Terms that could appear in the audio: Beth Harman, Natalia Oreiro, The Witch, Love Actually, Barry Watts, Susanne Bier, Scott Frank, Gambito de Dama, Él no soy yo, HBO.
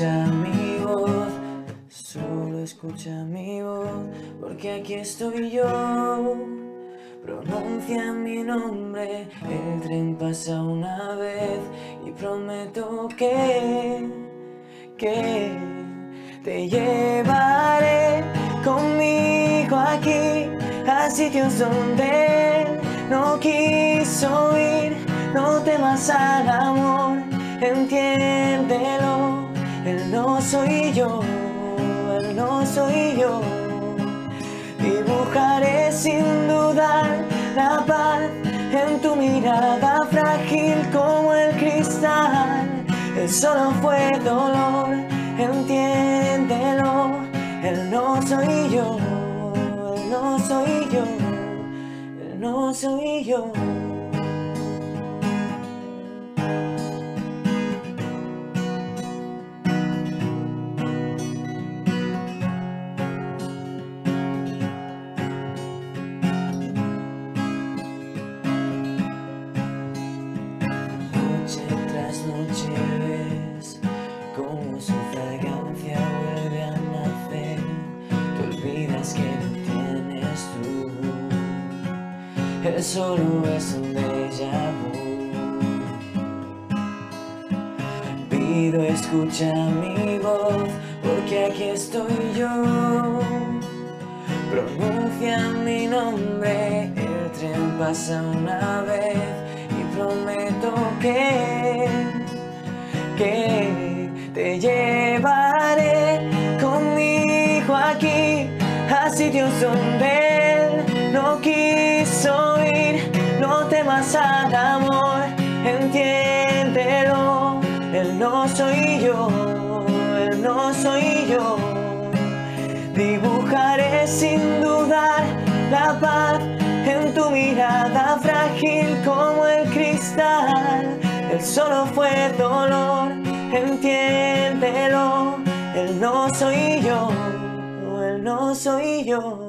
escucha mi voz, solo escucha mi voz, porque aquí estoy yo. Pronuncia mi nombre, el tren pasa una vez y prometo que te llevaré conmigo aquí a sitios donde no quiso ir. No temas al amor, entiéndelo. Él no soy yo, él no soy yo. Dibujaré sin dudar la paz en tu mirada frágil como el cristal. Él solo fue dolor, entiéndelo. Él no soy yo, él no soy yo, él no soy yo. Noche ves como su fragancia vuelve a nacer. Te olvidas que no tienes tú, él solo es un déjà vu. Pido escucha mi voz, porque aquí estoy yo. Pronuncia mi nombre, el tren pasa una vez. Prometo que te llevaré conmigo aquí a sitios donde él no quiso ir. No temas al amor, entiéndelo. Él no soy yo, él no soy yo. Dibujaré sin dudar la paz en tu mirada frágil como el cristal. Él solo fue dolor, entiéndelo. Él no soy yo, él no soy yo.